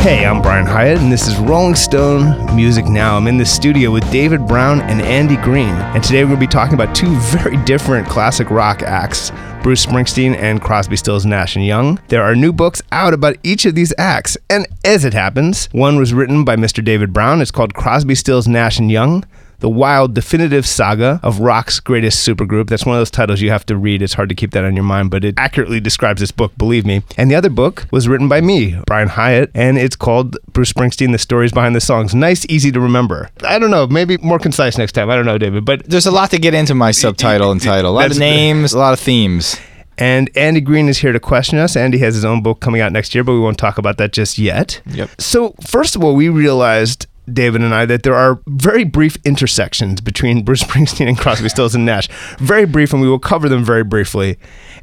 Hey, I'm Brian Hyatt, and this is Rolling Stone Music Now. I'm in the studio with David Brown and Andy Green, and today we're going to be talking about two very different classic rock acts, Bruce Springsteen and Crosby, Stills, Nash & Young. There are new books out about each of these acts, and as it happens, one was written by Mr. David Brown. It's called Crosby, Stills, Nash & Young, The Wild Definitive Saga of Rock's Greatest Supergroup. That's one of those titles you have to read. It's hard to keep that on your mind, but it accurately describes this book, believe me. And the other book was written by me, Brian Hyatt, and it's called Bruce Springsteen, The Stories Behind the Songs. Nice, easy to remember. I don't know, maybe more concise next time. I don't know, David, but... There's a lot to get into my subtitle and title. A lot of names, a lot of themes. And Andy Green is here to question us. Andy has his own book coming out next year, but we won't talk about that just yet. Yep. So, first of all, we realized... David and I, that there are very brief intersections between Bruce Springsteen and Crosby, Stills, and Nash. Very brief, and we will cover them very briefly.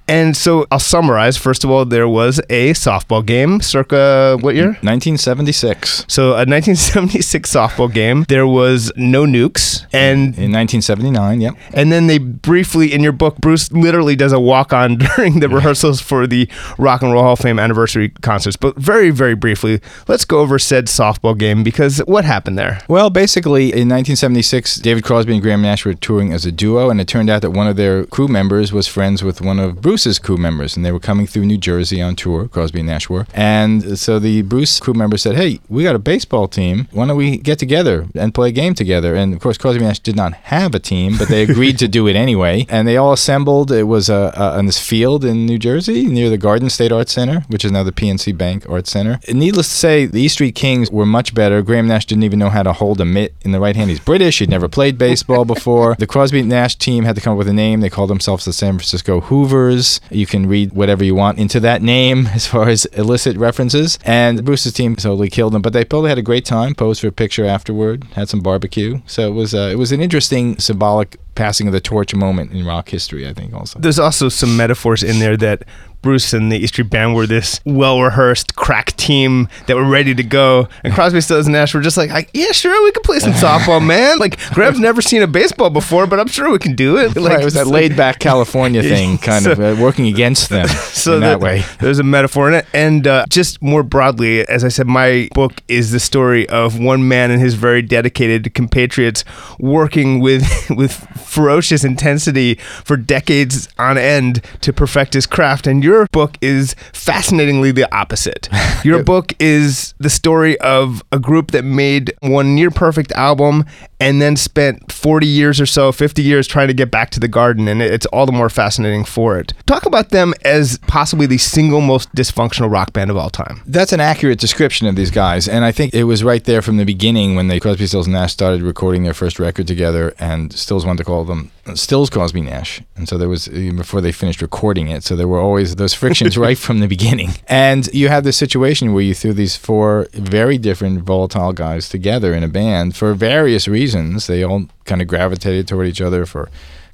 And so I'll summarize. First of all, there was a softball game circa what year? 1976. So a 1976 softball game. There was no nukes. And in 1979, yep. And then they briefly, in your book, Bruce literally does a walk-on during the rehearsals for the Rock and Roll Hall of Fame anniversary concerts. But very, very briefly, let's go over said softball game, because what happened there? Well, basically, in 1976, David Crosby and Graham Nash were touring as a duo, and it turned out that one of their crew members was friends with one of Bruce crew members, and they were coming through New Jersey on tour, Crosby and Nash were. And so the Bruce crew member said, hey, we got a baseball team. Why don't we get together and play a game together? And of course, Crosby and Nash did not have a team, but they agreed to do it anyway. And they all assembled. It was on this field in New Jersey near the Garden State Arts Center, which is now the PNC Bank Arts Center. And needless to say, the E Street Kings were much better. Graham Nash didn't even know how to hold a mitt in the right hand. He's British. He'd never played baseball before. The Crosby and Nash team had to come up with a name. They called themselves the San Francisco Hoovers. You can read whatever you want into that name as far as illicit references. And Bruce's team totally killed them, but they probably had a great time, posed for a picture afterward, had some barbecue. So it was an interesting symbolic passing of the torch moment in rock history, I think, also. There's also some metaphors in there that Bruce and the E Street Band were this well-rehearsed crack team that were ready to go. And Crosby, Stills, and Nash were just like, yeah, sure, we can play some softball, man. Like, Graham's never seen a baseball before, but I'm sure we can do it. Like, right, it was that laid-back California thing, kind of working against them in that way. There's a metaphor in it. And just more broadly, as I said, my book is the story of one man and his very dedicated compatriots working with ferocious intensity for decades on end to perfect his craft. And your book is fascinatingly the opposite. Your book is the story of a group that made one near-perfect album and then spent 40 years or so, 50 years trying to get back to the garden, and it's all the more fascinating for it. Talk about them as possibly the single most dysfunctional rock band of all time. That's an accurate description of these guys, and I think it was right there from the beginning when the Crosby, Stills, and Nash started recording their first record together, and Stills wanted to call them Stills, Crosby, Nash. And so there was, even before they finished recording it, so there were always those frictions right from the beginning. And you have this situation where you threw these four very different volatile guys together in a band for various reasons. They all kind of gravitated toward each other for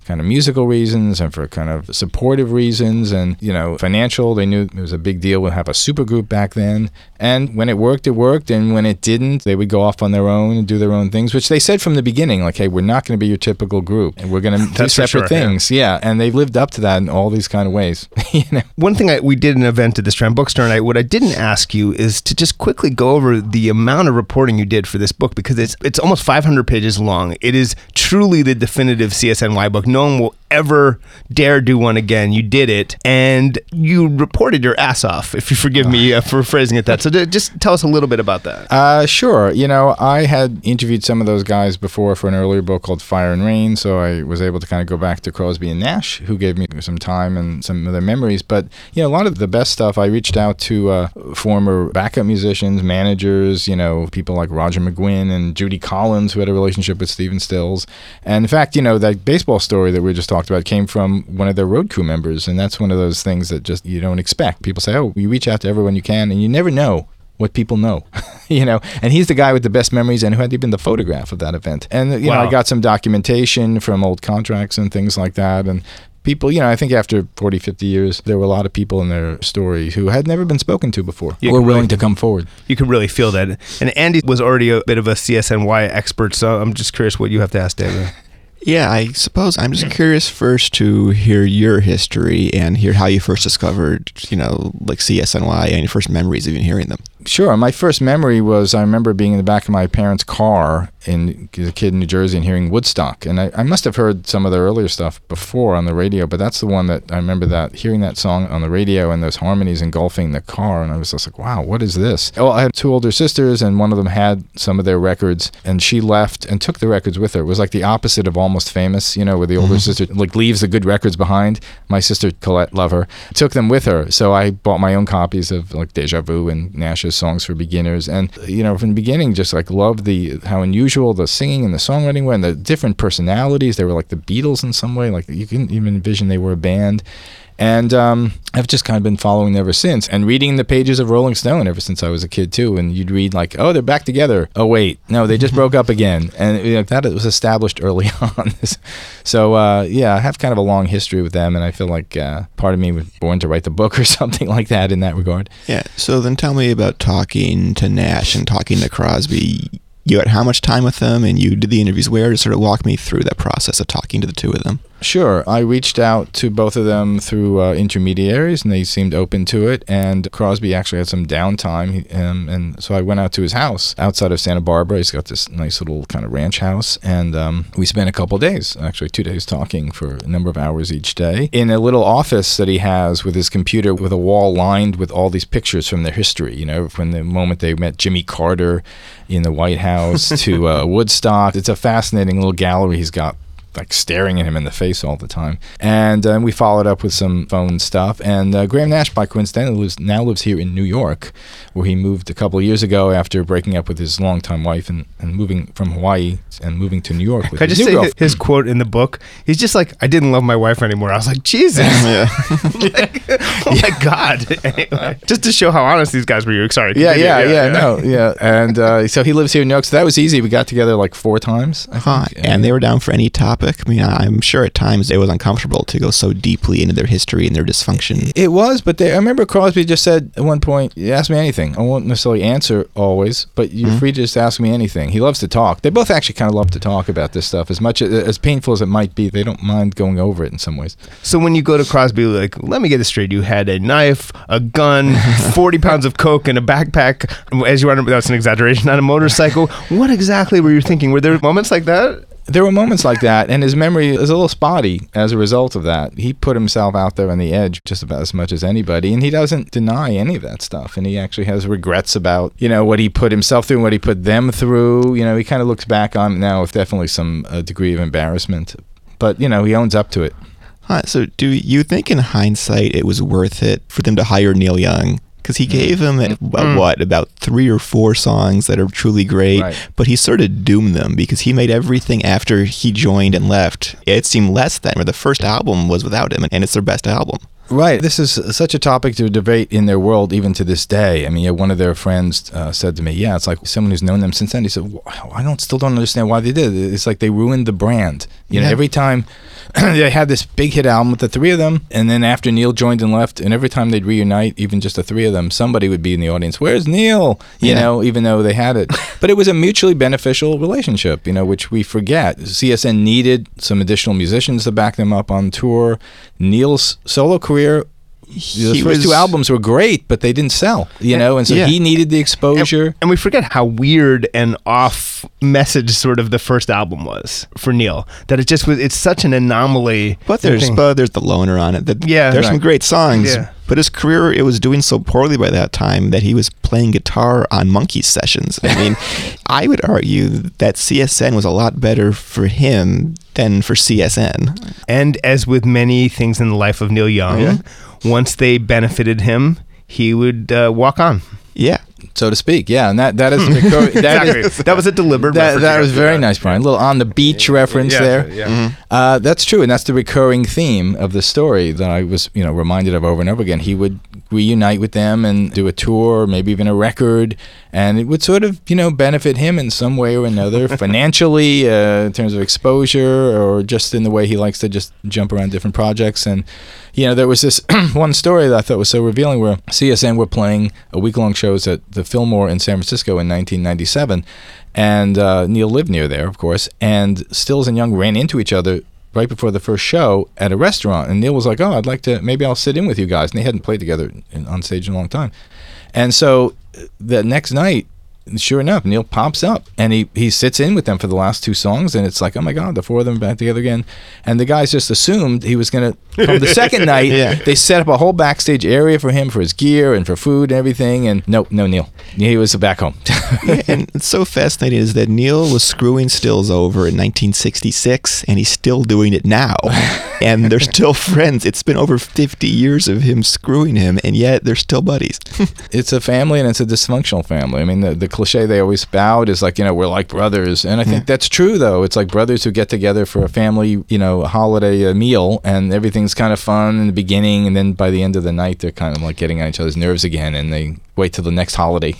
kind of musical reasons and for kind of supportive reasons and, financial. They knew it was a big deal to have a supergroup back then. And when it worked. And when it didn't, they would go off on their own and do their own things, which they said from the beginning, like, hey, we're not going to be your typical group. And we're going to do separate things. Yeah. And they've lived up to that in all these kind of ways. One thing we did an event at the Strand Bookstore, and what I didn't ask you is to just quickly go over the amount of reporting you did for this book, because it's almost 500 pages long. It is truly the definitive CSNY book. No one will ever dare do one again. You did it, and you reported your ass off, if you forgive me for phrasing it that. So just tell us a little bit about that. Sure. I had interviewed some of those guys before for an earlier book called Fire and Rain, so I was able to kind of go back to Crosby and Nash, who gave me some time and some of their memories. But, a lot of the best stuff, I reached out to former backup musicians, managers, people like Roger McGuinn and Judy Collins, who had a relationship with Stephen Stills. And in fact, that baseball story that we just talked about came from one of their road crew members, and that's one of those things that just you don't expect. People say, oh, you reach out to everyone you can, and you never know what people know. And he's the guy with the best memories and who had even the photograph of that event. And I got some documentation from old contracts and things like that, and people, I think after 40, 50 years, there were a lot of people in their story who had never been spoken to before were willing to come forward. You could really feel that. And Andy was already a bit of a CSNY expert, so I'm just curious what you have to ask, David. Yeah, I suppose I'm just curious first to hear your history and hear how you first discovered, CSNY and your first memories of even hearing them. Sure. My first memory was I remember being in the back of my parents' car as a kid in New Jersey and hearing Woodstock. And I must have heard some of the earlier stuff before on the radio, but that's the one that I remember hearing that song on the radio and those harmonies engulfing the car. And I was just like, wow, what is this? Well, I had two older sisters and one of them had some of their records and she left and took the records with her. It was like the opposite of Almost Famous, you know, where the older sister like leaves the good records behind. My sister, Colette, love her, took them with her. So I bought my own copies of like Deja Vu and Nash's Songs for Beginners, and you know, from the beginning, just like loved how unusual the singing and the songwriting were, and the different personalities. They were like the Beatles in some way, like you couldn't even envision they were a band. And I've just kind of been following ever since, and reading the pages of Rolling Stone ever since I was a kid too. And you'd read like, oh, they're back together. Oh wait, no, they just broke up again. And you know, that was established early on. So yeah, I have kind of a long history with them, and I feel like part of me was born to write the book or something like that in that regard. Yeah. So then tell me about talking to Nash and talking to Crosby. You had how much time with them, and you did the interviews where? To sort of walk me through that process of talking to the two of them. Sure. I reached out to both of them through intermediaries, and they seemed open to it. And Crosby actually had some downtime, and so I went out to his house outside of Santa Barbara. He's got this nice little kind of ranch house, and we spent a couple of days, actually 2 days, talking for a number of hours each day in a little office that he has with his computer, with a wall lined with all these pictures from their history, you know, from the moment they met Jimmy Carter in the White House to Woodstock. It's a fascinating little gallery he's got, like staring at him in the face all the time. And we followed up with some phone stuff. And Graham Nash, by coincidence, now lives here in New York, where he moved a couple of years ago after breaking up with his longtime wife and moving from Hawaii and moving to New York. With Could I just say his quote in the book? He's just like, I didn't love my wife anymore. I was like, Jesus. Yeah. Like, oh my God. Anyway, just to show how honest these guys were. Sorry. Yeah. And so he lives here in New York. So that was easy. We got together like 4 times. I think. And they were down for any topic. I mean, I'm sure at times it was uncomfortable to go so deeply into their history and their dysfunction. It was, but I remember Crosby just said at one point, you ask me anything. I won't necessarily answer always, but you're free to just ask me anything. He loves to talk. They both actually kind of love to talk about this stuff. As much as painful as it might be, they don't mind going over it in some ways. So when you go to Crosby, like, let me get this straight. You had a knife, a gun, 40 pounds of coke in a backpack as you were on, that's an exaggeration, on a motorcycle. What exactly were you thinking? Were there moments like that? There were moments like that, and his memory is a little spotty as a result of that. He put himself out there on the edge just about as much as anybody, and he doesn't deny any of that stuff. And he actually has regrets about, you know, what he put himself through and what he put them through. You know, he kind of looks back on it now with definitely some degree of embarrassment. But, you know, he owns up to it. So do you think in hindsight it was worth it for them to hire Neil Young? Because he gave him, about 3 or 4 songs that are truly great, right. But he sort of doomed them because he made everything after he joined and left. It seemed less than, where the first album was without him, and it's their best album. Right. This is such a topic to debate in their world, even to this day. I mean, one of their friends said to me, yeah, it's like someone who's known them since then. He said, well, I still don't understand why they did it. It's like they ruined the brand. You know, every time they had this big hit album with the three of them, and then after Neil joined and left, and every time they'd reunite, even just the three of them, somebody would be in the audience, where's Neil? You know, even though they had it. But it was a mutually beneficial relationship, you know, which we forget. CSN needed some additional musicians to back them up on tour. Neil's solo career, the first 2 albums were great, but they didn't sell, and so he needed the exposure. And we forget how weird and off message sort of the first album was for Neil, that it just was, it's such an anomaly. But there's the loner on it. There's some great songs. Yeah. But his career, it was doing so poorly by that time that he was playing guitar on Monkey sessions. I mean, I would argue that CSN was a lot better for him than for CSN. And as with many things in the life of Neil Young, once they benefited him, he would walk on. Yeah. So to speak, and that is that was a deliberate. That was very nice, Brian. A little on the beach reference there. Yeah. Mm-hmm. That's true, and that's the recurring theme of the story that I was, reminded of over and over again. He would reunite with them and do a tour, maybe even a record, and it would sort of, benefit him in some way or another, financially, in terms of exposure, or just in the way he likes to just jump around different projects. And there was this one story that I thought was so revealing, where CSN were playing a week-long shows at the Fillmore in San Francisco in 1997, and Neil lived near there, of course, and Stills and Young ran into each other right before the first show at a restaurant, and Neil was like, I'll sit in with you guys, and they hadn't played together on stage in a long time. And so the next night, sure enough, Neil pops up and he sits in with them for the last two songs, and it's like, oh my God, the four of them are back together again. And the guys just assumed he was gonna come the second night. Yeah. They set up a whole backstage area for him, for his gear and for food and everything, and no Neil. He was back home. Yeah, and it's so fascinating is that Neil was screwing Stills over in 1966, and he's still doing it now. And they're still friends. It's been over 50 years of him screwing him, and yet they're still buddies. It's a family, and it's a dysfunctional family. I mean, the cliche they always spout is like, you know, we're like brothers. And I think that's true, though. It's like brothers who get together for a family, you know, holiday meal, and everything's kind of fun in the beginning, and then by the end of the night, they're kind of like getting on each other's nerves again, and they wait till the next holiday.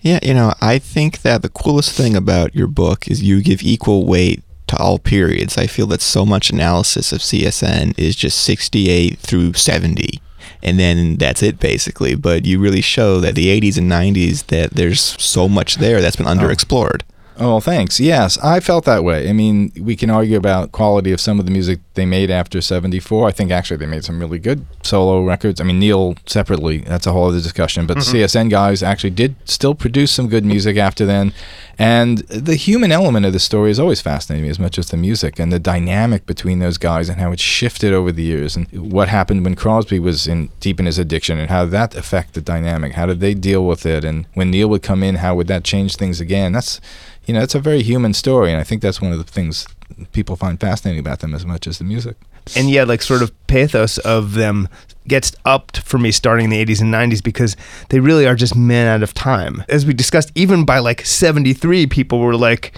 Yeah, you know, I think that the coolest thing about your book is you give equal weight to all periods. I feel that so much analysis of CSN is just 68 through 70. And then that's it, basically. But you really show that the 80s and 90s, that there's so much there that's been underexplored. Oh, thanks. Yes, I felt that way. I mean, we can argue about quality of some of the music they made after 74. I think actually they made some really good solo records. I mean, Neil separately, that's a whole other discussion. But the CSN guys actually did still produce some good music after then. And the human element of the story has always fascinated me as much as the music, and the dynamic between those guys and how it shifted over the years, and what happened when Crosby was deep in his addiction, and how did that affect the dynamic? How did they deal with it? And when Neil would come in, how would that change things again? That's, you know, it's a very human story, and I think that's one of the things people find fascinating about them as much as the music. And yeah, like sort of pathos of them gets upped for me starting in the 80s and 90s, because they really are just men out of time. As we discussed, even by like 73, people were like,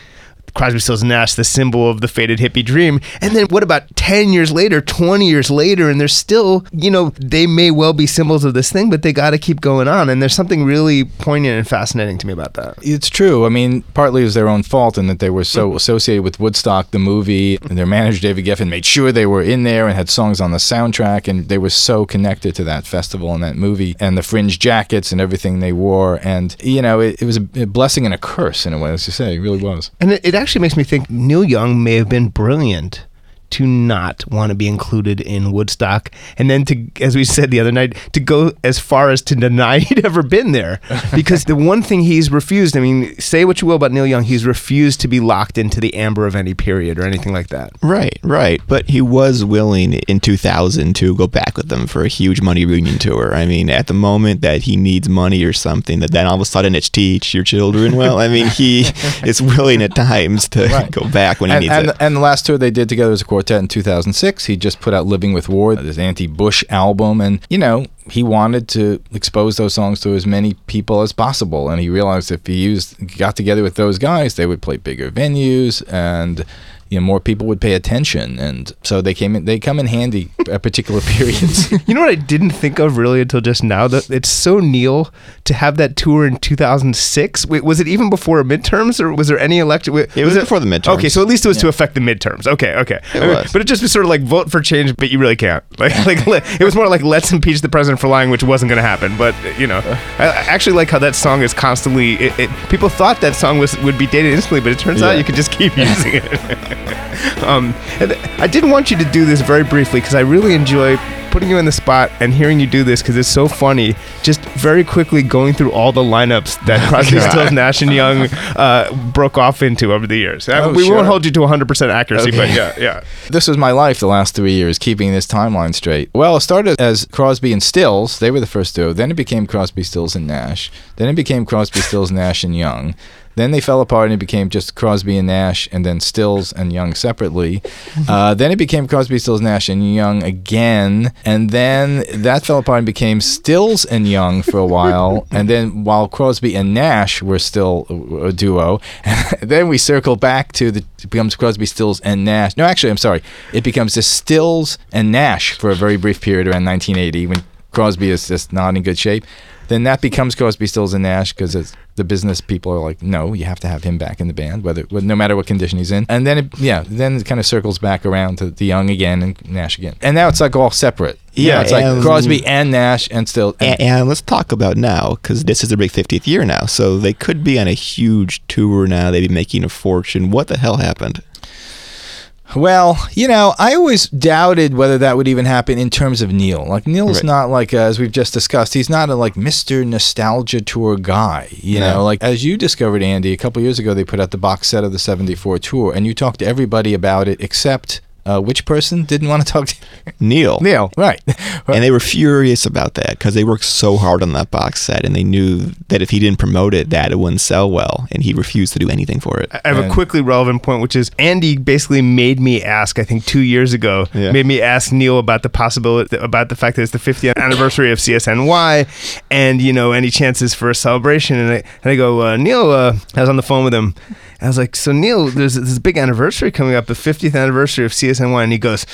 Crosby, Stills, Nash, the symbol of the faded hippie dream. And then what about 10 years later, 20 years later, and they're still, you know, they may well be symbols of this thing, but they got to keep going on. And there's something really poignant and fascinating to me about that. It's true. I mean, partly it was their own fault in that they were so associated with Woodstock, the movie, and their manager, David Geffen, made sure they were in there and had songs on the soundtrack, and they were so connected to that festival and that movie and the fringe jackets and everything they wore. And, you know, it was a blessing and a curse in a way, as you say, it really was. And it actually makes me think Neil Young may have been brilliant to not want to be included in Woodstock, and then to, as we said the other night, to go as far as to deny he'd ever been there, because the one thing he's refused, I mean, say what you will about Neil Young, he's refused to be locked into the amber of any period or anything like that. Right. But he was willing in 2000 to go back with them for a huge money reunion tour. I mean, at the moment that he needs money or something, that then all of a sudden it's teach your children well. I mean, he is willing at times to go back when he needs it. And the last tour they did together was, of course, in 2006. He just put out Living with War, this anti-Bush album, and, you know, he wanted to expose those songs to as many people as possible, and he realized if he got together with those guys, they would play bigger venues, and, you know, more people would pay attention, and so they come in handy at particular periods. You know what I didn't think of really until just now? That it's so Neil to have that tour in 2006. Wait, was it even before midterms, or was there any election? Wait, it was before the midterms. Okay, so at least it was to affect the midterms. Okay. It was. But it just was sort of like vote for change, but you really can't. It was more like let's impeach the president for lying, which wasn't going to happen. But, you know, I actually like how that song is constantly. People thought that song would be dated instantly, but it turns out you could just keep using it. I did want you to do this very briefly, because I really enjoy putting you in the spot and hearing you do this, because it's so funny. Just very quickly going through all the lineups that Crosby, Stills, Nash, and Young broke off into over the years. We won't hold you to 100% accuracy, but yeah. This was my life the last 3 years, keeping this timeline straight. Well, it started as Crosby and Stills. They were the first duo. Then it became Crosby, Stills, and Nash. Then it became Crosby, Stills, Nash, and Young. Then they fell apart and it became just Crosby and Nash, and then Stills and Young separately. Then it became Crosby, Stills, Nash, and Young again. And then that fell apart and became Stills and Young for a while. And then while Crosby and Nash were still a duo, then we circle back to it becomes Crosby, Stills, and Nash. No, actually, I'm sorry. It becomes the Stills and Nash for a very brief period around 1980 when Crosby is just not in good shape. Then that becomes Crosby, Stills, and Nash, because the business people are like, no, you have to have him back in the band, no matter what condition he's in. And then it kind of circles back around to the Young again and Nash again. And now it's like all separate. Yeah, it's like Crosby and Nash and Stills. And let's talk about now, because this is their big 50th year now. So they could be on a huge tour now. They'd be making a fortune. What the hell happened? Well, you know, I always doubted whether that would even happen in terms of Neil. Like, Neil's right. not like, as we've just discussed, he's not a like Mr. Nostalgia Tour guy. You no. know, like as you discovered, Andy, a couple of years ago, they put out the box set of the 74 tour and you talked to everybody about it except which person didn't want to talk to you? Neil. Right. And they were furious about that because they worked so hard on that box set and they knew that if he didn't promote it, that it wouldn't sell well. And he refused to do anything for it. I have a quickly relevant point, which is Andy basically made me ask, I think 2 years ago, made me ask Neil about the possibility, about the fact that it's the 50th anniversary of CSNY and, you know, any chances for a celebration. And I go, Neil, I was on the phone with him. I was like, so Neil, there's this big anniversary coming up, the 50th anniversary of CSNY. And he goes,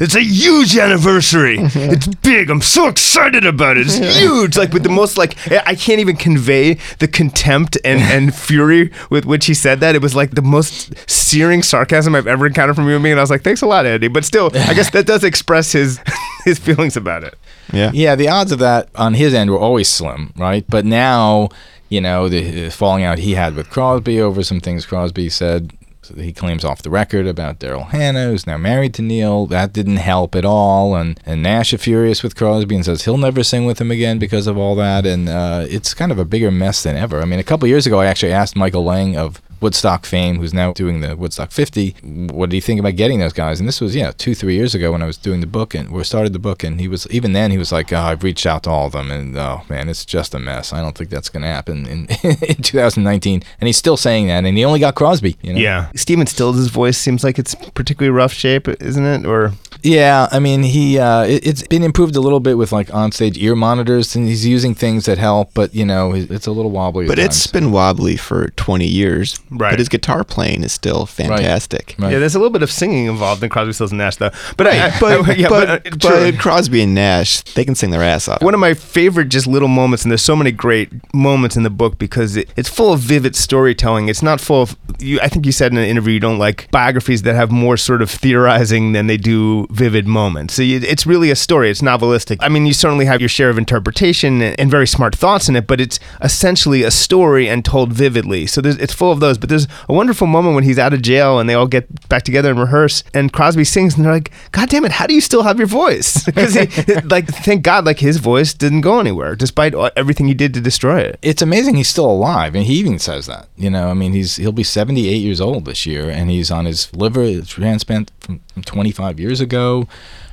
it's a huge anniversary. It's big. I'm so excited about it. It's huge. Like with the most, like, I can't even convey the contempt and fury with which he said that. It was like the most searing sarcasm I've ever encountered from you and me. And I was like, thanks a lot, Andy. But still, I guess that does express his feelings about it. Yeah, the odds of that on his end were always slim, right? But now... You know, the falling out he had with Crosby over some things Crosby said, he claims off the record about Daryl Hannah, who's now married to Neil. That didn't help at all. And Nash is furious with Crosby and says he'll never sing with him again because of all that. And it's kind of a bigger mess than ever. I mean, a couple of years ago, I actually asked Michael Lang of Woodstock fame, who's now doing the Woodstock 50, what do you think about getting those guys? And this was, 2-3 years ago when I was doing the book and we started the book, and he was like, oh, I've reached out to all of them, and oh man, it's just a mess. I don't think that's going to happen in 2019. And he's still saying that, and he only got Crosby. You know? Yeah. Stephen Stills' voice seems like it's particularly rough shape, isn't it? Or yeah, I mean, he it's been improved a little bit with like onstage ear monitors, and he's using things that help, but you know, it's a little wobbly. But it's been wobbly for 20 years. Right. But his guitar playing is still fantastic. Right. Yeah, there's a little bit of singing involved in Crosby, Stills, and Nash, though. But but Crosby and Nash, they can sing their ass off. One of my favorite just little moments, and there's so many great moments in the book because it's full of vivid storytelling. It's not full of, I think you said in an interview you don't like biographies that have more sort of theorizing than they do vivid moments. So it's really a story. It's novelistic. I mean, you certainly have your share of interpretation and very smart thoughts in it, but it's essentially a story and told vividly. So it's full of those. But there's a wonderful moment when he's out of jail and they all get back together and rehearse, and Crosby sings, and they're like, God damn it, how do you still have your voice? Because thank God, like, his voice didn't go anywhere despite everything he did to destroy it. It's amazing he's still alive, and he even says that. You know, I mean, he'll be 78 years old this year, and he's on his liver transplant from 25 years ago.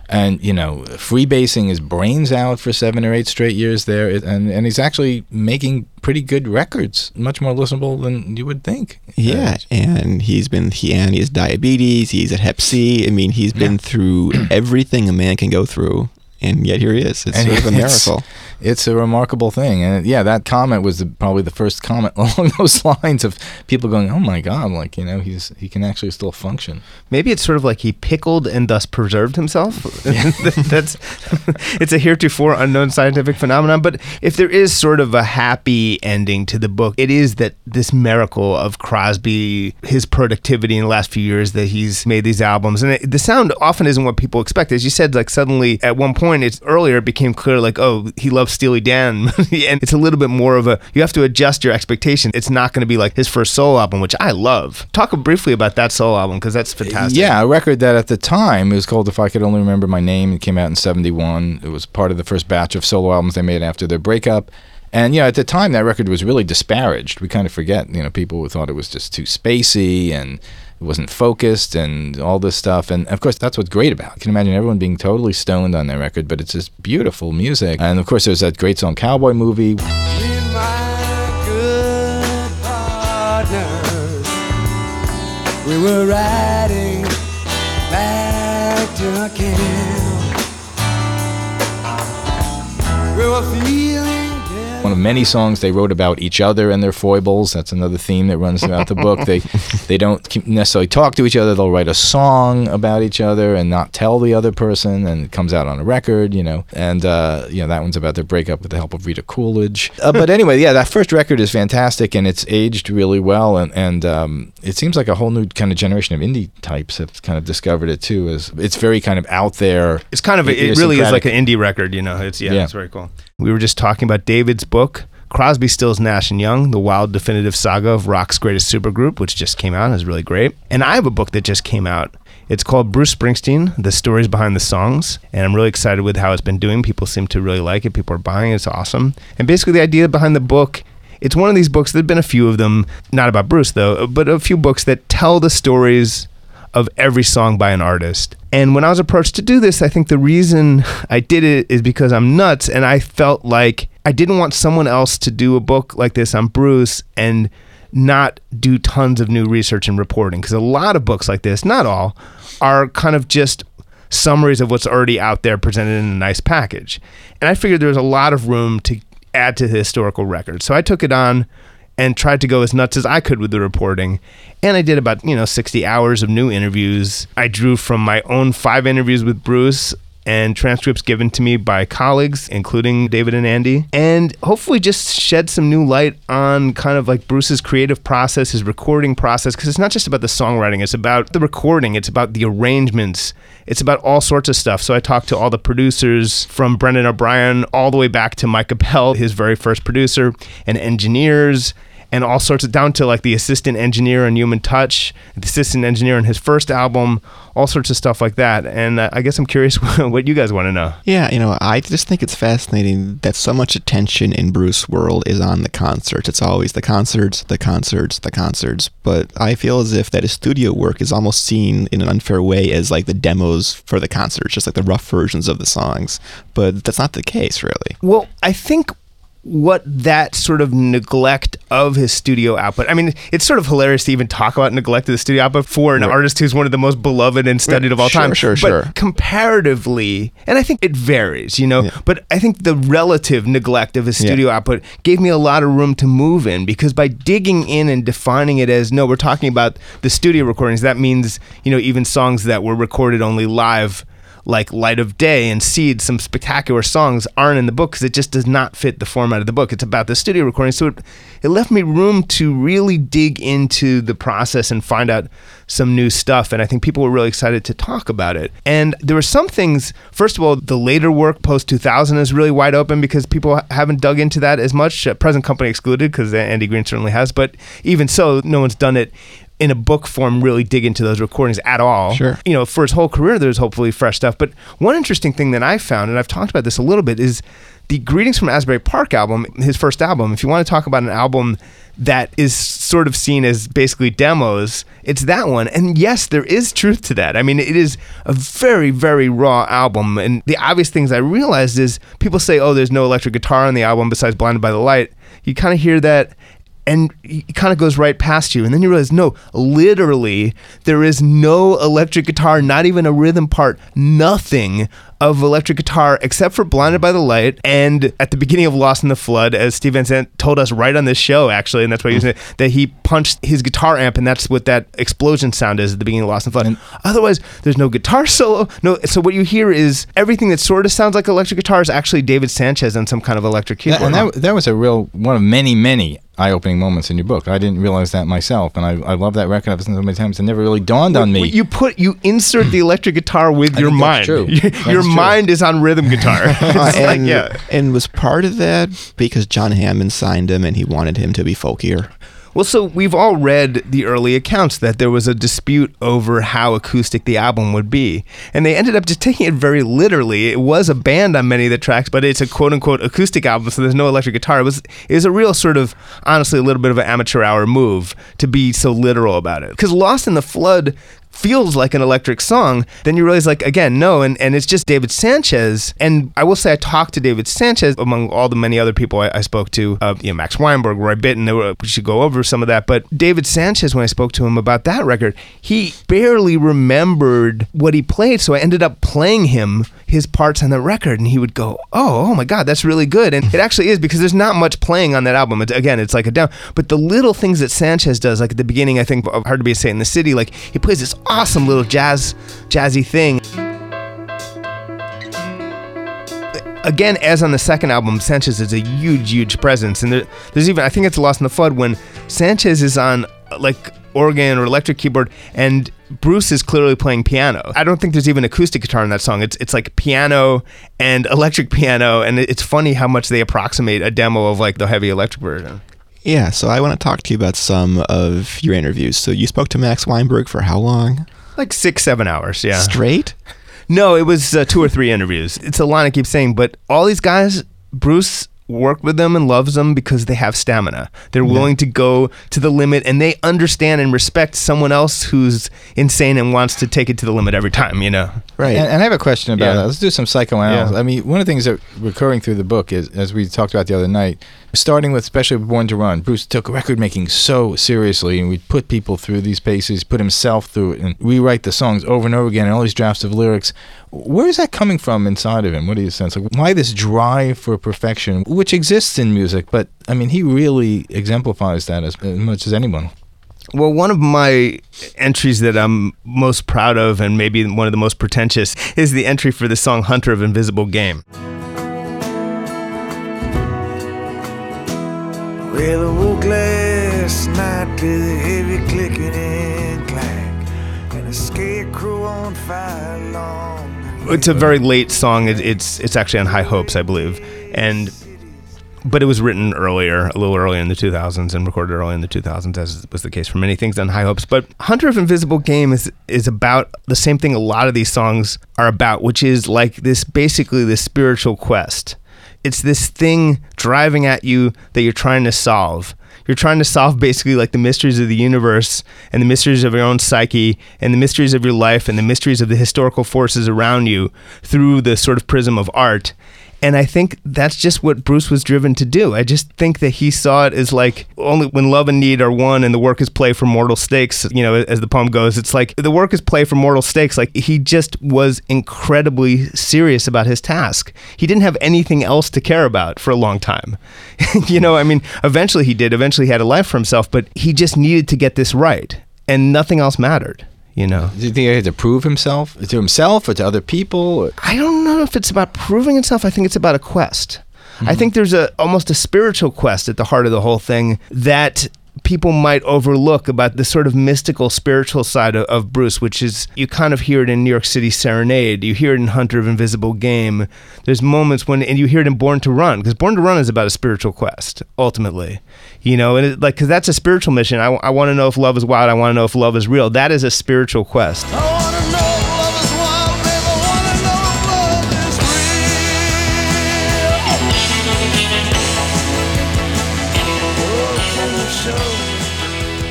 And, you know, freebasing his brains out for 7 or 8 straight years there. And he's actually making pretty good records, much more listenable than you would think. Yeah, and he has diabetes, he's at Hep C. I mean, he's been through everything a man can go through. And yet here he is. It's sort of a miracle. It's a remarkable thing. And that comment was probably the first comment along those lines of people going, oh my God, like, you know, he can actually still function. Maybe it's sort of like he pickled and thus preserved himself. It's a heretofore unknown scientific phenomenon. But if there is sort of a happy ending to the book, it is that this miracle of Crosby, his productivity in the last few years that he's made these albums. And the sound often isn't what people expect. As you said, like suddenly at one point, it became clear, like, oh, he loves Steely Dan. And it's a little bit more of you have to adjust your expectation. It's not going to be like his first solo album, which I love. Talk briefly about that solo album, because that's fantastic. Yeah, a record that at the time, it was called If I Could Only Remember My Name. It came out in 1971. It was part of the first batch of solo albums they made after their breakup. And, at the time, that record was really disparaged. We kind of forget, people thought it was just too spacey and it wasn't focused and all this stuff. And, of course, that's what's great about it. You can imagine everyone being totally stoned on that record, but it's just beautiful music. And, of course, there's that great song, Cowboy Movie. My good partners, we were riding back to our camp. We were feeling one of many songs they wrote about each other and their foibles. That's another theme that runs throughout the book. They don't necessarily talk to each other. They'll write a song about each other and not tell the other person, and it comes out on a record, And, that one's about their breakup with the help of Rita Coolidge. But anyway, that first record is fantastic, and it's aged really well, and it seems like a whole new kind of generation of indie types have kind of discovered it, too. It's very kind of out there. It's kind of, it really is like an indie record, It's very cool. We were just talking about David's book, Crosby, Stills, Nash & Young, The Wild Definitive Saga of Rock's Greatest Supergroup, which just came out and is really great. And I have a book that just came out. It's called Bruce Springsteen, The Stories Behind the Songs, and I'm really excited with how it's been doing. People seem to really like it. People are buying it. It's awesome. And basically the idea behind the book, it's one of these books, there've been a few of them, not about Bruce though, but a few books that tell the stories of every song by an artist. And when I was approached to do this, I think the reason I did it is because I'm nuts, and I felt like I didn't want someone else to do a book like this on Bruce and not do tons of new research and reporting, because a lot of books like this, not all, are kind of just summaries of what's already out there presented in a nice package. And I figured there was a lot of room to add to the historical record. So I took it on and tried to go as nuts as I could with the reporting. And I did about, 60 hours of new interviews. I drew from my own 5 interviews with Bruce and transcripts given to me by colleagues, including David and Andy, and hopefully just shed some new light on kind of like Bruce's creative process, his recording process, because it's not just about the songwriting, it's about the recording, it's about the arrangements, it's about all sorts of stuff. So I talked to all the producers, from Brendan O'Brien all the way back to Mike Appel, his very first producer, and engineers, and all sorts of, down to like the assistant engineer on Human Touch, the assistant engineer on his first album, all sorts of stuff like that. And I guess I'm curious what you guys want to know. Yeah, I just think it's fascinating that so much attention in Bruce's world is on the concerts. It's always the concerts, the concerts, the concerts. But I feel as if that his studio work is almost seen in an unfair way as like the demos for the concerts, just like the rough versions of the songs. But that's not the case, really. Well, I think what that sort of neglect of his studio output, it's sort of hilarious to even talk about neglect of the studio output for an artist who's one of the most beloved and studied of all time. But comparatively, and I think it varies, but I think the relative neglect of his studio output gave me a lot of room to move in, because by digging in and defining it as, no, we're talking about the studio recordings, that means, even songs that were recorded only live, like Light of Day and Seed, some spectacular songs, aren't in the book because it just does not fit the format of the book. It's about the studio recording. So it left me room to really dig into the process and find out some new stuff. And I think people were really excited to talk about it. And there were some things, first of all, the later work post-2000 is really wide open because people haven't dug into that as much, present company excluded, because Andy Green certainly has. But even so, no one's done it in a book form, really dig into those recordings at all. Sure. For his whole career, there's hopefully fresh stuff. But one interesting thing that I found, and I've talked about this a little bit, is the Greetings from Asbury Park album, his first album. If you want to talk about an album that is sort of seen as basically demos, it's that one. And yes, there is truth to that. It is a very, very raw album. And the obvious things I realized is people say, oh, there's no electric guitar on the album besides Blinded by the Light. You kind of hear that, and it kind of goes right past you. And then you realize, no, literally, there is no electric guitar, not even a rhythm part, nothing of electric guitar except for Blinded by the Light. And at the beginning of Lost in the Flood, as Steve Vincent told us right on this show, actually, and that's why he was saying that he punched his guitar amp, and that's what that explosion sound is at the beginning of Lost in the Flood. And otherwise, there's no guitar solo. No. So what you hear is everything that sort of sounds like electric guitar is actually David Sanchez on some kind of electric keyboard. And that was a real one of many, many eye-opening moments in your book. I didn't realize that myself, and I love that record. I've listened to it so many times. It never really dawned on me. You insert the electric guitar with your mind. Your mind is on rhythm guitar. And was part of that because John Hammond signed him, and he wanted him to be folkier. Well, so we've all read the early accounts that there was a dispute over how acoustic the album would be. And they ended up just taking it very literally. It was a band on many of the tracks, but it's a quote-unquote acoustic album, so there's no electric guitar. It was a real sort of, honestly, a little bit of an amateur hour move to be so literal about it. Because Lost in the Flood feels like an electric song, then you realize, like, again, no, and it's just David Sanchez. And I will say I talked to David Sanchez, among all the many other people I spoke to, Max Weinberg, Roy Bittan, we should go over some of that, but David Sanchez, when I spoke to him about that record, he barely remembered what he played, so I ended up playing him his parts on the record, and he would go, oh my God, that's really good, and it actually is, because there's not much playing on that album. It's like a down, but the little things that Sanchez does, like at the beginning, I think, of Hard to Be a Saint in the City, like, he plays this awesome little jazzy thing. Again, as on the second album, Sanchez is a huge presence, and there's even, I think it's Lost in the Flood, when Sanchez is on like organ or electric keyboard and Bruce is clearly playing piano. I don't think there's even acoustic guitar in that song. It's like piano and electric piano, and it's funny how much they approximate a demo of like the heavy electric version. Yeah, so I want to talk to you about some of your interviews. So you spoke to Max Weinberg for how long? Like 6-7 hours, yeah. Straight? No, it was 2 or 3 interviews. It's a line I keep saying, but all these guys, Bruce worked with them and loves them because they have stamina. They're willing to go to the limit, and they understand and respect someone else who's insane and wants to take it to the limit every time, you know? Right. And I have a question about that. Let's do some psychoanalysis. Yeah. I mean, one of the things that recurring through the book is, as we talked about the other night, starting with especially Born to Run, Bruce took record making so seriously, and we'd put people through these paces, put himself through it, and rewrite the songs over and over again, and all these drafts of lyrics. Where is that coming from inside of him? What do you sense? Like, why this drive for perfection, which exists in music, but I mean, he really exemplifies that as much as anyone. Well, one of my entries that I'm most proud of, and maybe one of the most pretentious, is the entry for the song Hunter of Invisible Game. Well, I woke last night to the heavy clicking and clank, and a scarecrow on fire long. It's a very late song. It's actually on High Hopes, I believe, but it was written earlier, a little earlier in the 2000s, and recorded early in the 2000s, as was the case for many things on High Hopes. But Hunter of Invisible Game is about the same thing a lot of these songs are about, which is like this spiritual quest. It's this thing driving at you that you're trying to solve. You're trying to solve basically like the mysteries of the universe and the mysteries of your own psyche and the mysteries of your life and the mysteries of the historical forces around you through the sort of prism of art. And I think that's just what Bruce was driven to do. I just think that he saw it as like, only when love and need are one and the work is play for mortal stakes, you know, as the poem goes, it's like the work is play for mortal stakes. Like, he just was incredibly serious about his task. He didn't have anything else to care about for a long time. You know, I mean, eventually he did. Eventually he had a life for himself, but he just needed to get this right, and nothing else mattered. You know, do you think he had to prove himself to himself or to other people? I don't know if it's about proving itself. I think it's about a quest. Mm-hmm. I think there's almost a spiritual quest at the heart of the whole thing that people might overlook about the sort of mystical spiritual side of Bruce, which is, you kind of hear it in New York City Serenade, you hear it in Hunter of Invisible Game. There's moments when, and you hear it in Born to Run, because Born to Run is about a spiritual quest, ultimately. You know, and it, like, because that's a spiritual mission. I want to know if love is wild, I want to know if love is real. That is a spiritual quest.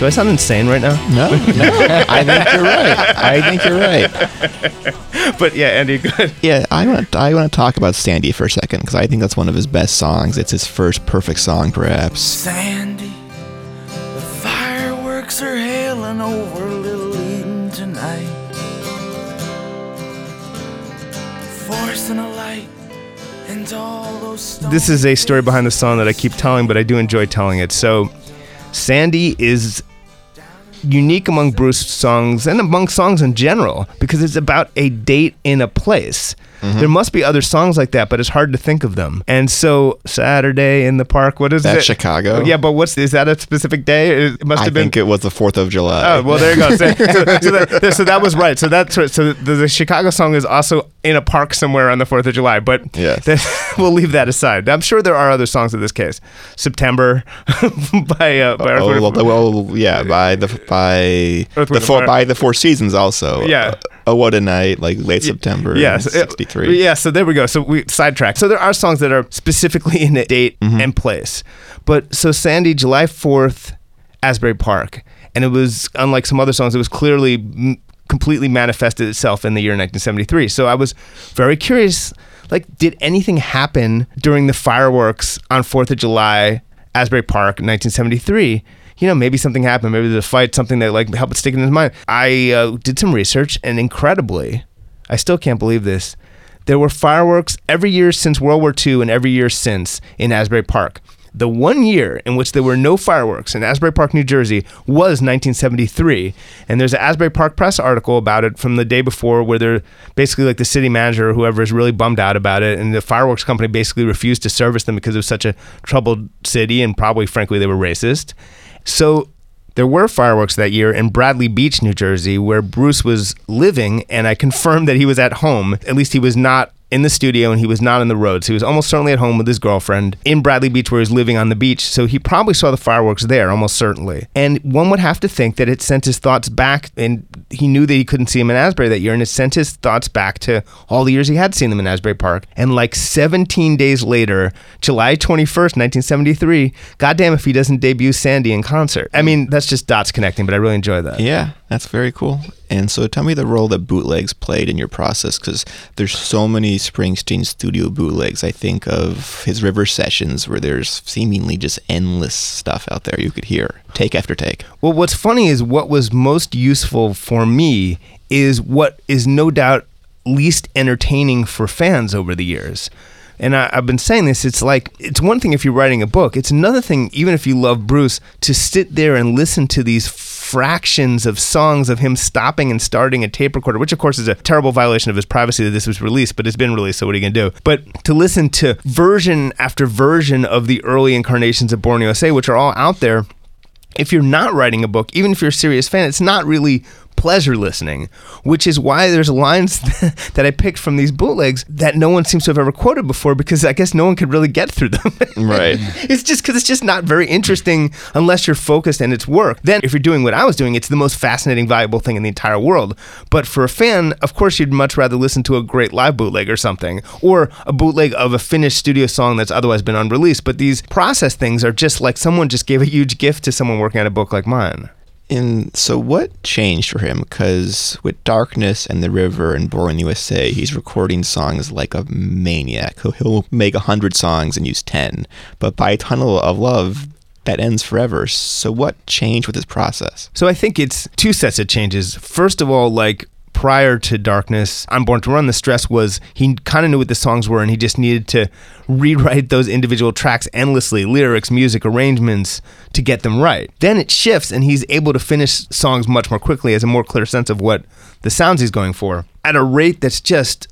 Do I sound insane right now? No. I think you're right. But yeah, Andy, go ahead. Yeah, I want to talk about Sandy for a second, because I think that's one of his best songs. It's his first perfect song, perhaps. Sandy, the fireworks are hailing over Little Eden tonight, forcing a light. This is a story behind the song that I keep telling, but I do enjoy telling it. So, Sandy is unique among Bruce's songs and among songs in general because it's about a date in a place. Mm-hmm. There must be other songs like that, but it's hard to think of them. And so, Saturday in the Park, what is that? That's Chicago. Yeah, but is that a specific day? It must have been. I think it was the 4th of July. Oh, well, there you go. So that was right. So that's right. So the Chicago song is also in a park somewhere on the 4th of July, but we'll leave that aside. I'm sure there are other songs in this case. September by the Four Seasons also. Yeah. Oh, What a Night, like late September. Yes. Yeah, 63. Yeah, so there we go. So we sidetracked. So there are songs that are specifically in a date and place. But so Sandy, July 4th, Asbury Park. And it was, unlike some other songs, it was clearly completely manifested itself in the year 1973. So I was very curious, like, did anything happen during the fireworks on 4th of July, Asbury Park, 1973? You know, maybe something happened. Maybe there's a fight, something that like helped stick in his mind. I did some research, and incredibly, I still can't believe this, there were fireworks every year since World War II and every year since in Asbury Park. The one year in which there were no fireworks in Asbury Park, New Jersey, was 1973. And there's an Asbury Park Press article about it from the day before where they're basically like the city manager or whoever is really bummed out about it. And the fireworks company basically refused to service them because it was such a troubled city, and probably, frankly, they were racist. So there were fireworks that year in Bradley Beach, New Jersey, where Bruce was living, and I confirmed that he was at home. At least he was not in the studio, and he was not on the road. So he was almost certainly at home with his girlfriend in Bradley Beach, where he was living on the beach. So he probably saw the fireworks there, almost certainly. And one would have to think that it sent his thoughts back, and he knew that he couldn't see him in Asbury that year, and it sent his thoughts back to all the years he had seen them in Asbury Park. And like 17 days later, July 21st, 1973, goddamn if he doesn't debut Sandy in concert. I mean, that's just dots connecting, but I really enjoy that. Yeah, that's very cool. And so tell me the role that bootlegs played in your process, because there's so many Springsteen studio bootlegs. I think of his River sessions where there's seemingly just endless stuff out there you could hear, take after take. Well, what's funny is what was most useful for me is what is no doubt least entertaining for fans over the years. And I've been saying this, it's like, it's one thing if you're writing a book, it's another thing, even if you love Bruce, to sit there and listen to these fractions of songs of him stopping and starting a tape recorder, which of course is a terrible violation of his privacy that this was released, but it's been released, so what are you going to do? But to listen to version after version of the early incarnations of Born in the USA, which are all out there, if you're not writing a book, even if you're a serious fan, it's not really pleasure listening, which is why there's lines that I picked from these bootlegs that no one seems to have ever quoted before, because I guess no one could really get through them. Right. It's just because it's just not very interesting unless you're focused and it's work. Then if you're doing what I was doing, it's the most fascinating, valuable thing in the entire world. But for a fan, of course, you'd much rather listen to a great live bootleg or something, or a bootleg of a finished studio song that's otherwise been unreleased. But these process things are just like someone just gave a huge gift to someone working on a book like mine. And so what changed for him? Because with Darkness and The River and Born in the USA, he's recording songs like a maniac. He'll make 100 songs and use 10. But by Tunnel of Love, that ends forever. So what changed with his process? So I think it's two sets of changes. First of all, like, prior to Darkness, on Born to Run, the stress was he kind of knew what the songs were and he just needed to rewrite those individual tracks endlessly, lyrics, music, arrangements, to get them right. Then it shifts and he's able to finish songs much more quickly, has a more clear sense of what the sounds he's going for at a rate that's just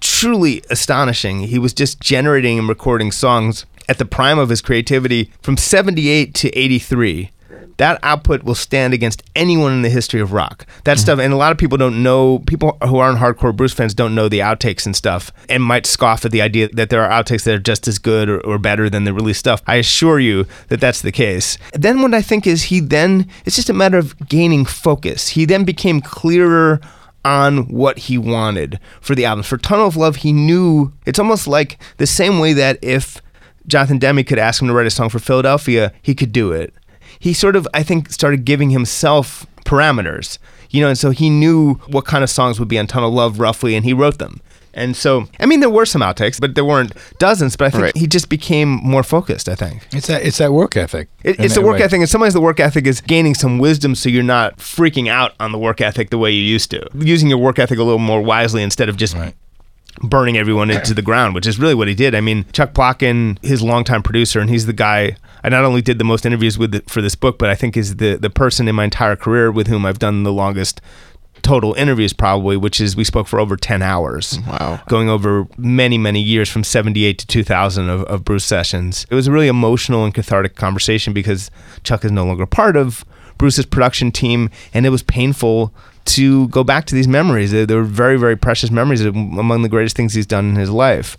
truly astonishing. He was just generating and recording songs at the prime of his creativity from 78 to 83. That output will stand against anyone in the history of rock. That stuff, and a lot of people don't know, people who aren't hardcore Bruce fans don't know the outtakes and stuff, and might scoff at the idea that there are outtakes that are just as good or better than the released stuff. I assure you that that's the case. Then what I think is it's just a matter of gaining focus. He then became clearer on what he wanted for the albums. For Tunnel of Love, he knew, it's almost like the same way that if Jonathan Demme could ask him to write a song for Philadelphia, he could do it. He sort of, I think, started giving himself parameters, you know, and so he knew what kind of songs would be on Tunnel of Love roughly, and he wrote them. And so, I mean, there were some outtakes, but there weren't dozens, but I think he just became more focused, I think. It's that work ethic. It's the work ethic. In some ways, the work ethic is gaining some wisdom so you're not freaking out on the work ethic the way you used to. Using your work ethic a little more wisely instead of just... Right. burning everyone into the ground, which is really what he did. I mean, Chuck Plotkin, his longtime producer, and he's the guy I not only did the most interviews with for this book, but I think is the person in my entire career with whom I've done the longest total interviews probably, which is we spoke for over 10 hours. Wow. Going over many, many years from 78 to 2000 of Bruce sessions. It was a really emotional and cathartic conversation because Chuck is no longer part of Bruce's production team, and it was painful to go back to these memories. They were very, very precious memories, among the greatest things he's done in his life.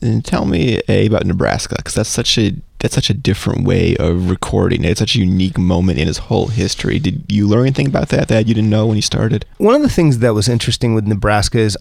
And tell me about Nebraska, because that's such a different way of recording. It's such a unique moment in his whole history. Did you learn anything about that you didn't know when you started? One of the things that was interesting with Nebraska is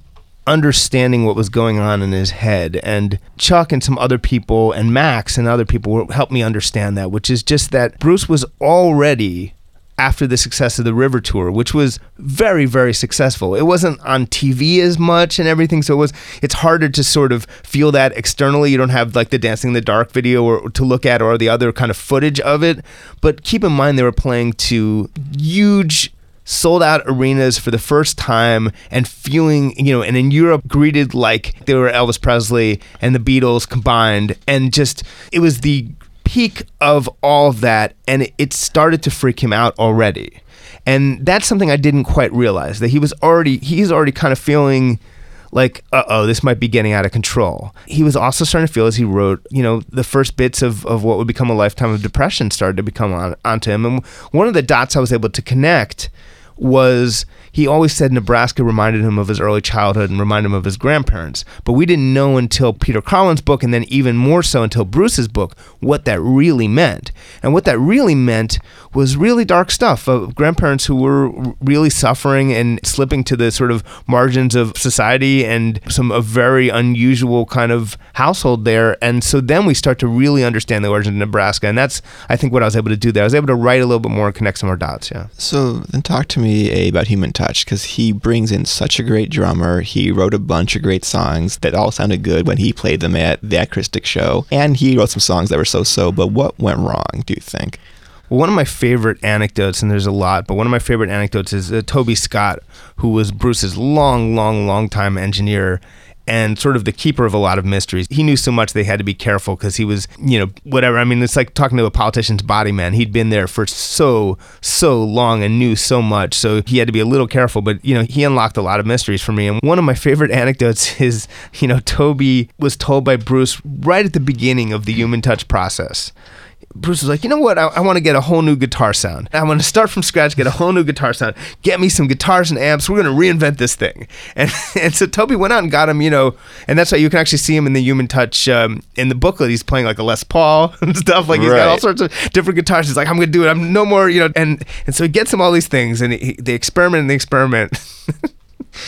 understanding what was going on in his head, and Chuck and some other people and Max and other people helped me understand that, which is just that Bruce was already... after the success of the River Tour, which was very, very successful. It wasn't on TV as much and everything, so it's harder to sort of feel that externally. You don't have like the Dancing in the Dark video or to look at or the other kind of footage of it. But keep in mind they were playing to huge sold out arenas for the first time and feeling, you know, and in Europe greeted like they were Elvis Presley and the Beatles combined, and just it was the peak of all of that, and it started to freak him out already. And that's something I didn't quite realize, that he's already kind of feeling like, uh-oh, this might be getting out of control. He was also starting to feel, as he wrote, you know, the first bits of what would become a lifetime of depression started to become onto him. And one of the dots I was able to connect was he always said Nebraska reminded him of his early childhood and reminded him of his grandparents. But we didn't know until Peter Collins' book, and then even more so until Bruce's book, what that really meant. And what that really meant was really dark stuff of grandparents who were really suffering and slipping to the sort of margins of society and a very unusual kind of household there. And so then we start to really understand the origin of Nebraska. And that's, I think, what I was able to do there. I was able to write a little bit more and connect some more dots, yeah. So then talk to me about Human Touch, because he brings in such a great drummer. He wrote a bunch of great songs that all sounded good when he played them at the acoustic show. And he wrote some songs that were so-so, but what went wrong, do you think? Well, one of my favorite anecdotes, and there's a lot, but one of my favorite anecdotes is Toby Scott, who was Bruce's long-time engineer and sort of the keeper of a lot of mysteries. He knew so much they had to be careful because he was, it's like talking to a politician's body man. He'd been there for so long and knew so much. So he had to be a little careful, but, he unlocked a lot of mysteries for me. And one of my favorite anecdotes is, Toby was told by Bruce right at the beginning of the Human Touch process. Bruce was like, I want to get a whole new guitar sound. I want to start from scratch, get a whole new guitar sound. Get me some guitars and amps. We're going to reinvent this thing. And so Toby went out and got him, and that's why you can actually see him in the Human Touch. In the booklet, he's playing like a Les Paul and stuff. Like he's got all sorts of different guitars. He's like, I'm going to do it. I'm no more, And so he gets him all these things and they experiment and they experiment.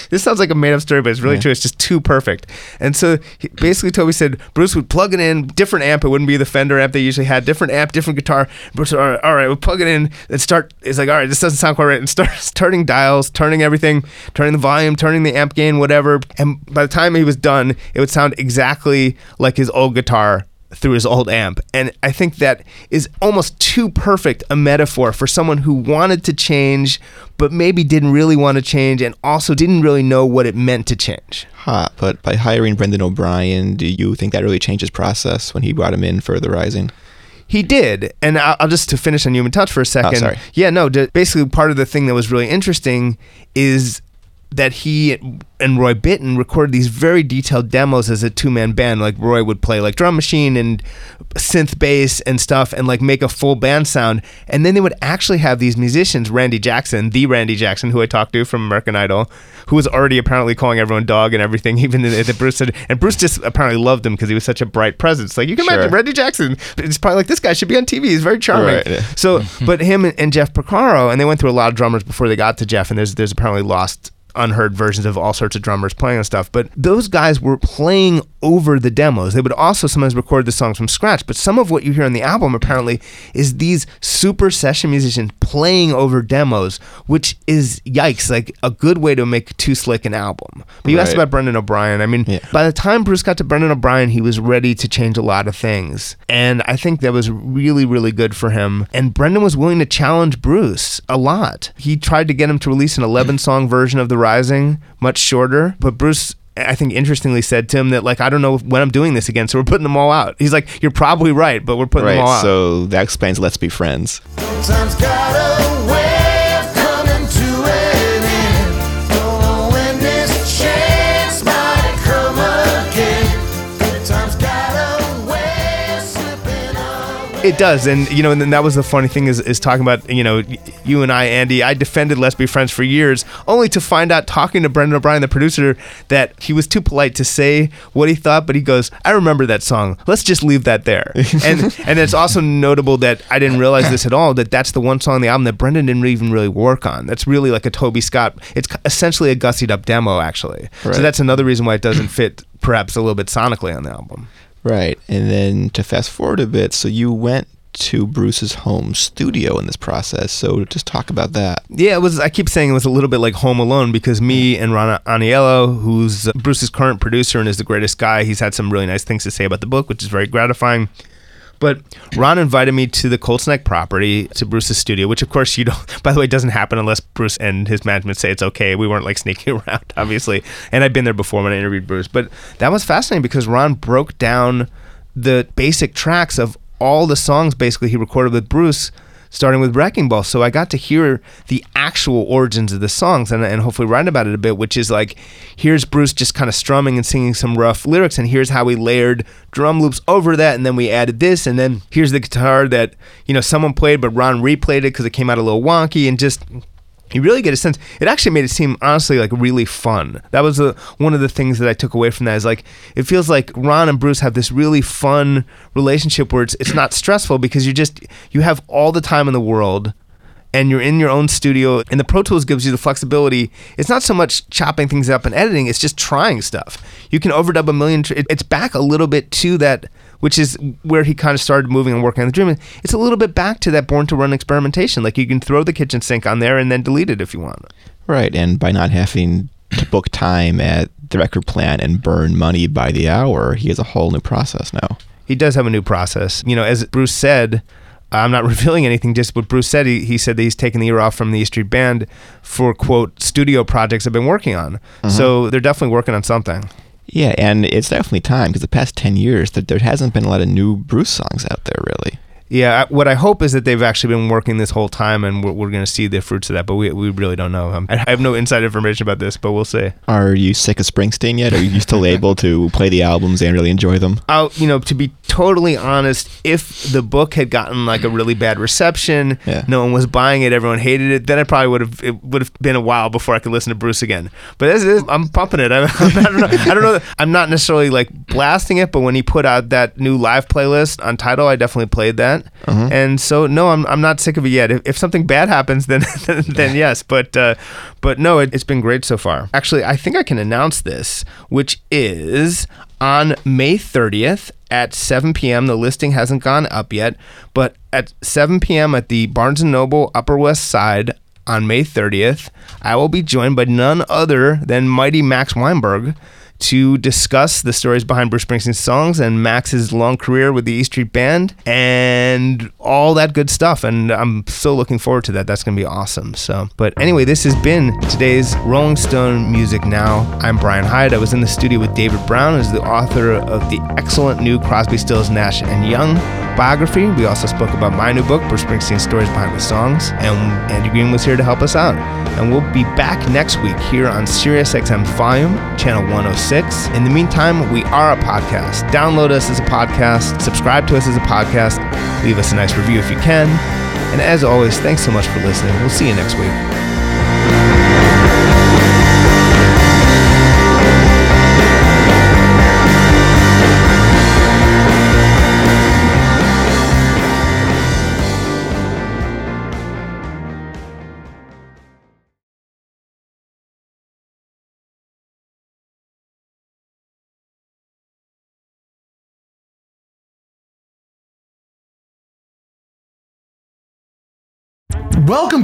This sounds like a made-up story, but it's really true. It's just too perfect. And so basically Toby said Bruce would plug it in, different amp. It wouldn't be the Fender amp they usually had. Different amp, different guitar. Bruce said, all right, we'll plug it in and start. It's like, all right, this doesn't sound quite right. And starts turning dials, turning everything, turning the volume, turning the amp gain, whatever. And by the time he was done, it would sound exactly like his old guitar through his old amp. And I think that is almost too perfect a metaphor for someone who wanted to change, but maybe didn't really want to change and also didn't really know what it meant to change. But by hiring Brendan O'Brien, do you think that really changed his process when he brought him in for The Rising? He did. And I'll just to finish on Human Touch for a second. Oh, sorry. Yeah, no, basically part of the thing that was really interesting is that he and Roy Bittan recorded these very detailed demos as a two-man band. Like Roy would play like drum machine and synth bass and stuff and like make a full band sound. And then they would actually have these musicians, Randy Jackson, who I talked to from American Idol, who was already apparently calling everyone dog and everything, even that Bruce said. And Bruce just apparently loved him because he was such a bright presence. Like you can imagine Randy Jackson, it's probably like, this guy should be on TV. He's very charming. Right. So, but him and Jeff Porcaro, and they went through a lot of drummers before they got to Jeff, and there's apparently unheard versions of all sorts of drummers playing and stuff. But those guys were playing over the demos. They would also sometimes record the songs from scratch, but some of what you hear on the album apparently is these super session musicians playing over demos, which is yikes, like a good way to make too slick an album. But you asked about Brendan O'Brien. By the time Bruce got to Brendan O'Brien, he was ready to change a lot of things. And I think that was really, really good for him. And Brendan was willing to challenge Bruce a lot. He tried to get him to release an 11-song version of The Rising, much shorter, but Bruce, I think, interestingly said to him that, like, I don't know when I'm doing this again, so we're putting them all out. He's like, you're probably right, but we're putting them all out. So that explains Let's Be Friends. Sometimes got a way of coming to an end. Don't know when this chance might come again. Good times got a way of slipping away. It does, and then that was the funny thing is talking about, you and I, Andy, I defended Let's Be Friends for years, only to find out talking to Brendan O'Brien, the producer, that he was too polite to say what he thought, but he goes, I remember that song. Let's just leave that there. And it's also notable that I didn't realize this at all, that that's the one song on the album that Brendan didn't even really work on. That's really like a Toby Scott. It's essentially a gussied up demo, actually. Right. So that's another reason why it doesn't fit perhaps a little bit sonically on the album. Right. And then to fast forward a bit, so you went to Bruce's home studio in this process. So just talk about that. Yeah, I keep saying it was a little bit like Home Alone because me and Ron Aniello, who's Bruce's current producer and is the greatest guy, he's had some really nice things to say about the book, which is very gratifying. But Ron invited me to the Colts Neck property, to Bruce's studio, which of course you don't, by the way, doesn't happen unless Bruce and his management say it's okay. We weren't like sneaking around, obviously. And I'd been there before when I interviewed Bruce. But that was fascinating because Ron broke down the basic tracks of all the songs basically he recorded with Bruce, starting with Wrecking Ball. So I got to hear the actual origins of the songs and hopefully write about it a bit, which is like, here's Bruce just kind of strumming and singing some rough lyrics, and here's how we layered drum loops over that, and then we added this, and then here's the guitar that someone played, but Ron replayed it because it came out a little wonky, and just you really get a sense. It actually made it seem, honestly, like really fun. That was one of the things that I took away from that is like, it feels like Ron and Bruce have this really fun relationship where it's not stressful because you have all the time in the world and you're in your own studio, and the Pro Tools gives you the flexibility. It's not so much chopping things up and editing, it's just trying stuff. You can overdub a million, it's back a little bit to that, which is where he kind of started moving and working on the Dream. It's a little bit back to that Born to Run experimentation. Like, you can throw the kitchen sink on there and then delete it if you want. Right, and by not having to book time at the record plant and burn money by the hour, he has a whole new process now. He does have a new process. You know, as Bruce said, I'm not revealing anything, just what Bruce said. He said that he's taken the year off from the E Street Band for, quote, studio projects I've been working on. Mm-hmm. So they're definitely working on something. Yeah, and it's definitely time, because the past 10 years, there hasn't been a lot of new Bruce songs out there, really. Yeah, what I hope is that they've actually been working this whole time, and we're going to see the fruits of that, but we really don't know. I have no inside information about this, but we'll see. Are you sick of Springsteen yet? Are you still able to play the albums and really enjoy them? To be totally honest, if the book had gotten like a really bad reception, no one was buying it, everyone hated it, then I probably would have been a while before I could listen to Bruce again. But as it is, I'm pumping it. I don't know. I'm not necessarily like blasting it, but when he put out that new live playlist on Tidal, I definitely played that. Uh-huh. And so no, I'm not sick of it yet. If something bad happens, then yes. But no, it's been great so far. Actually, I think I can announce this, which is on May 30th at 7 p.m. The listing hasn't gone up yet, but at 7 p.m. at the Barnes & Noble Upper West Side on May 30th, I will be joined by none other than mighty Max Weinberg to discuss the stories behind Bruce Springsteen's songs and Max's long career with the E Street Band and all that good stuff. And I'm so looking forward to that. That's going to be awesome. So, but anyway, this has been today's Rolling Stone Music Now. I'm Brian Hyatt. I was in the studio with David Brown, who's the author of the excellent new Crosby, Stills, Nash & Young biography. We also spoke about my new book, Bruce Springsteen's Stories Behind the Songs. And Andy Green was here to help us out. And we'll be back next week here on Sirius XM Volume, Channel 106. In the meantime, we are a podcast. Download us as a podcast. Subscribe to us as a podcast. Leave us a nice review if you can. And as always, thanks so much for listening. We'll see you next week. Welcome